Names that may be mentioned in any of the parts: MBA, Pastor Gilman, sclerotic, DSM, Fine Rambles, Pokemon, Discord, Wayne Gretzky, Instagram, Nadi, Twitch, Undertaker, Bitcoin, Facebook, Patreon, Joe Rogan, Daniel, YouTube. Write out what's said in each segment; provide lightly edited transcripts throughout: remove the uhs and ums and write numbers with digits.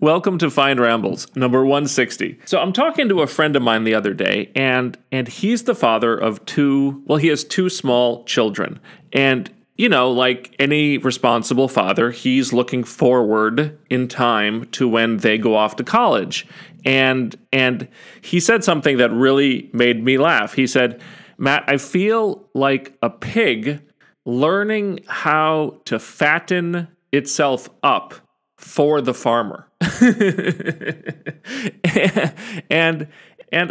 Welcome to Fine Rambles, number 160. So I'm talking to a friend of mine the other day, and he's the father of two small children. And, you know, like any responsible father, he's looking forward in time to when they go off to college. And he said something that really made me laugh. He said, "Matt, I feel like a pig learning how to fatten itself up for the farmer." And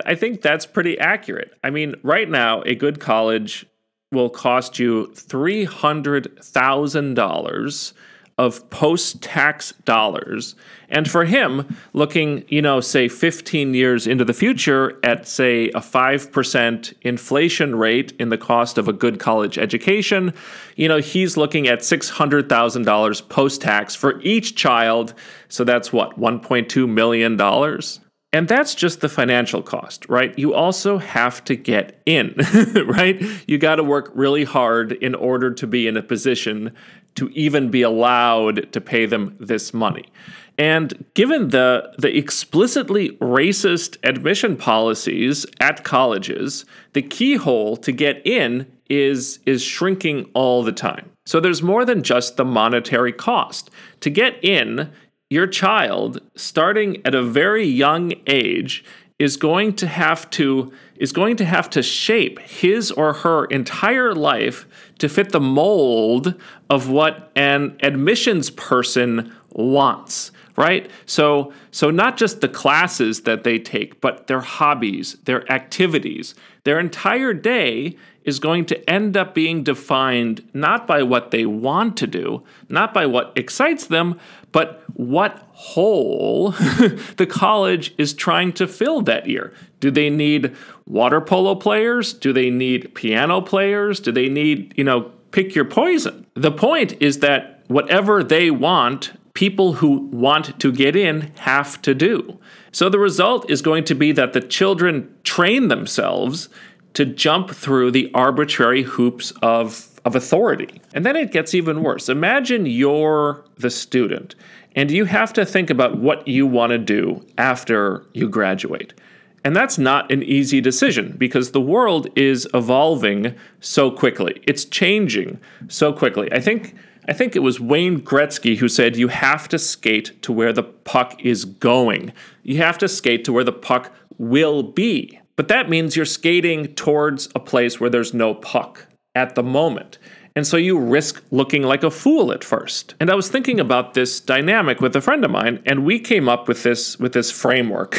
I think that's pretty accurate. I mean, right now, a good college will cost you $300,000 of post-tax dollars. And for him, looking, you know, say 15 years into the future at, say, a 5% inflation rate in the cost of a good college education, you know, he's looking at $600,000 post-tax for each child. So that's what, $1.2 million? And that's just the financial cost, right? You also have to get in, right? You got to work really hard in order to be in a position to even be allowed to pay them this money. And given the explicitly racist admission policies at colleges, the keyhole to get in is shrinking all the time. So there's more than just the monetary cost. To get in, your child, starting at a very young age, is going to have to shape his or her entire life to fit the mold of what an admissions person wants, right? So not just the classes that they take, but their hobbies, their activities, their entire day is going to end up being defined not by what they want to do, not by what excites them, but what hole the college is trying to fill that year. Do they need water polo players? Do they need piano players? Do they need, you know, pick your poison? The point is that whatever they want, people who want to get in have to do. So the result is going to be that the children train themselves to jump through the arbitrary hoops of authority. And then it gets even worse. Imagine you're the student, and you have to think about what you want to do after you graduate. And that's not an easy decision because the world is evolving so quickly. It's changing so quickly. I think it was Wayne Gretzky who said, you have to skate to where the puck is going. You have to skate to where the puck will be. But that means you're skating towards a place where there's no puck at the moment. And so you risk looking like a fool at first. And I was thinking about this dynamic with a friend of mine, and we came up with this framework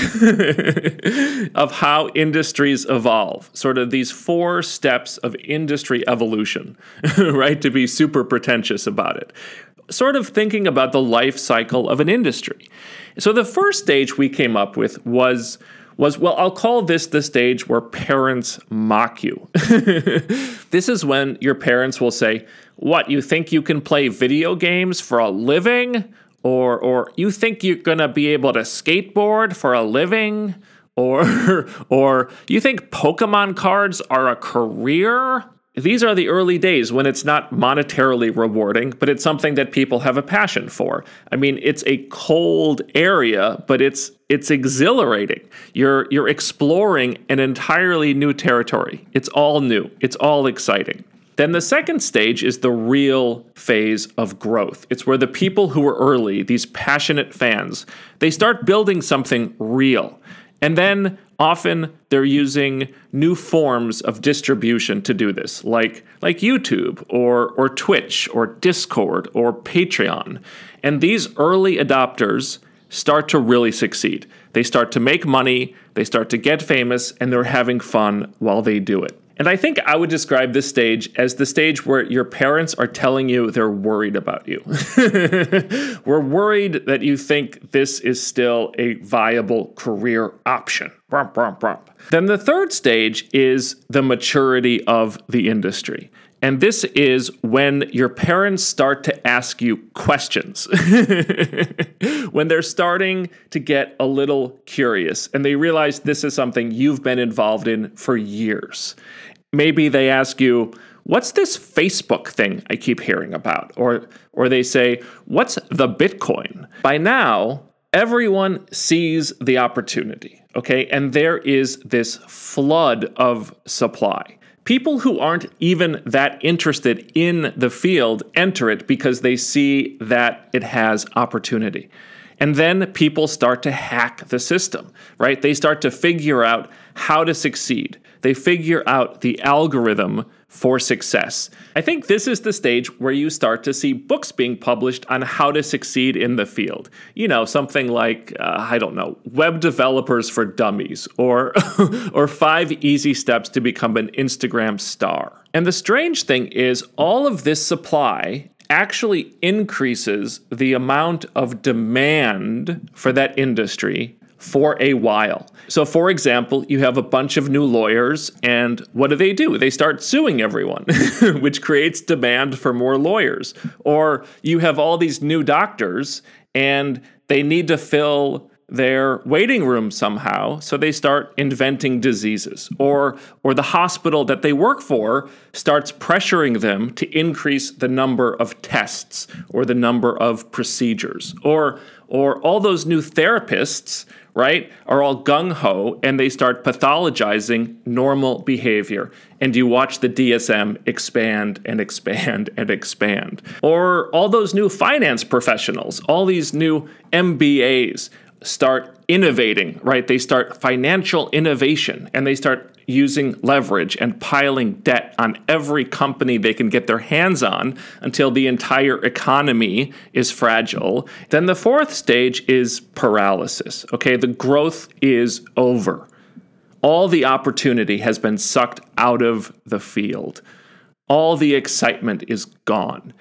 of how industries evolve, sort of these 4 steps of industry evolution, right? To be super pretentious about it. Sort of thinking about the life cycle of an industry. So the first stage we came up with was, well, I'll call this the stage where parents mock you. This is when your parents will say, what, you think you can play video games for a living? Or you think you're going to be able to skateboard for a living? Or you think Pokemon cards are a career? These are the early days when it's not monetarily rewarding, but it's something that people have a passion for. I mean, it's a cold area, but it's exhilarating. You're exploring an entirely new territory. It's all new. It's all exciting. Then the second stage is the real phase of growth. It's where the people who were early, these passionate fans, they start building something real. And then often they're using new forms of distribution to do this, like YouTube or Twitch or Discord or Patreon. And these early adopters start to really succeed. They start to make money, they start to get famous, and they're having fun while they do it. And I think I would describe this stage as the stage where your parents are telling you they're worried about you. We're worried that you think this is still a viable career option. Brump, brump, brump. Then the third stage is the maturity of the industry. And this is when your parents start to ask you questions, when they're starting to get a little curious and they realize this is something you've been involved in for years. Maybe they ask you, what's this Facebook thing I keep hearing about? Or they say, what's the Bitcoin? By now, everyone sees the opportunity, okay? And there is this flood of supply. People who aren't even that interested in the field enter it because they see that it has opportunity. And then people start to hack the system, right? They start to figure out how to succeed. They figure out the algorithm for success. I think this is the stage where you start to see books being published on how to succeed in the field. You know, something like, Web Developers for Dummies, or 5 Easy Steps to Become an Instagram Star. And the strange thing is, all of this supply actually increases the amount of demand for that industry for a while. So for example, you have a bunch of new lawyers, and what do? They start suing everyone, which creates demand for more lawyers. Or you have all these new doctors, and they need to fill their waiting room somehow, so they start inventing diseases. Or the hospital that they work for starts pressuring them to increase the number of tests or the number of procedures. Or all those new therapists, right, are all gung-ho, and they start pathologizing normal behavior. And you watch the DSM expand and expand and expand. Or all those new finance professionals, all these new MBAs, start innovating, right? They start financial innovation, and they start using leverage and piling debt on every company they can get their hands on until the entire economy is fragile. Then the fourth stage is paralysis, okay? The growth is over. All the opportunity has been sucked out of the field. All the excitement is gone.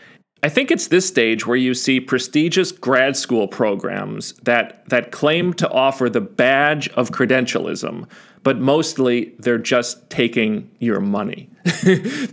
I think it's this stage where you see prestigious grad school programs that claim to offer the badge of credentialism, but mostly they're just taking your money.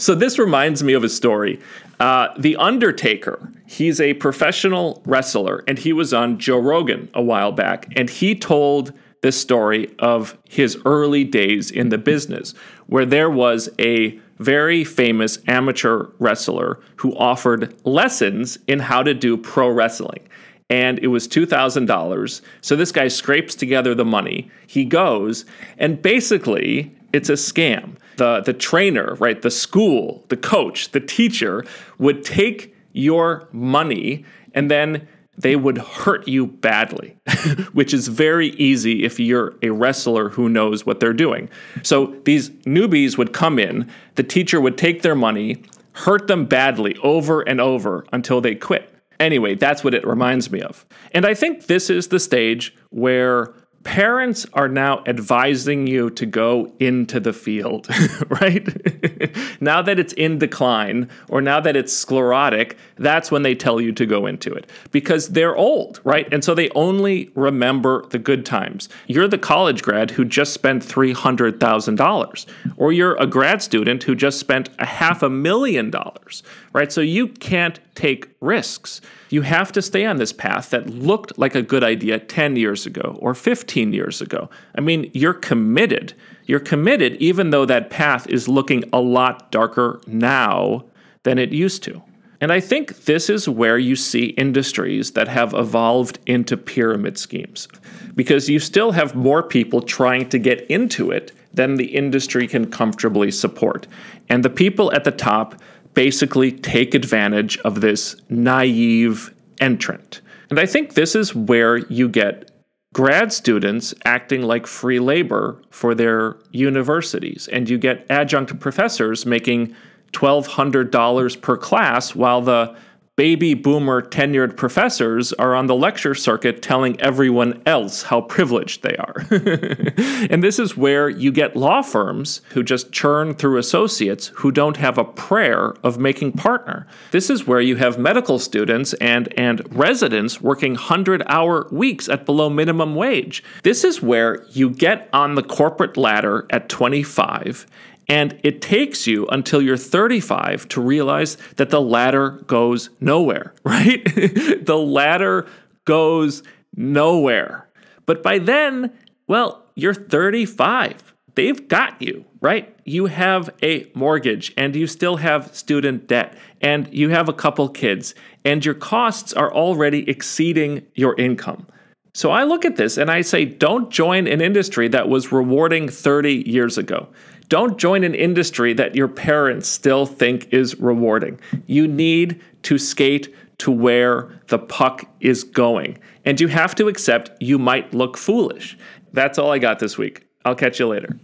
So this reminds me of a story. The Undertaker, he's a professional wrestler, and he was on Joe Rogan a while back, and he told this story of his early days in the business, where there was a very famous amateur wrestler who offered lessons in how to do pro wrestling. And it was $2,000. So this guy scrapes together the money. He goes, and basically, it's a scam. The trainer, right, the school, the coach, the teacher would take your money, and then they would hurt you badly, which is very easy if you're a wrestler who knows what they're doing. So these newbies would come in, the teacher would take their money, hurt them badly over and over until they quit. Anyway, that's what it reminds me of. And I think this is the stage where parents are now advising you to go into the field, right? Now that it's in decline, or now that it's sclerotic, that's when they tell you to go into it, because they're old, right? And so they only remember the good times. You're the college grad who just spent $300,000, or you're a grad student who just spent $500,000, right? So you can't take risks. You have to stay on this path that looked like a good idea 10 years ago or 15 years ago. I mean, you're committed. You're committed even though that path is looking a lot darker now than it used to. And I think this is where you see industries that have evolved into pyramid schemes, because you still have more people trying to get into it than the industry can comfortably support. And the people at the top basically take advantage of this naive entrant. And I think this is where you get grad students acting like free labor for their universities, and you get adjunct professors making $1,200 per class while the baby boomer tenured professors are on the lecture circuit telling everyone else how privileged they are. And this is where you get law firms who just churn through associates who don't have a prayer of making partner. This is where you have medical students and residents working 100-hour weeks at below minimum wage. This is where you get on the corporate ladder at 25, and it takes you until you're 35 to realize that the ladder goes nowhere, right? The ladder goes nowhere. But by then, well, you're 35. they've got you, right? You have a mortgage and you still have student debt and you have a couple kids and your costs are already exceeding your income. So I look at this and I say, don't join an industry that was rewarding 30 years ago. Don't join an industry that your parents still think is rewarding. You need to skate to where the puck is going. And you have to accept you might look foolish. That's all I got this week. I'll catch you later.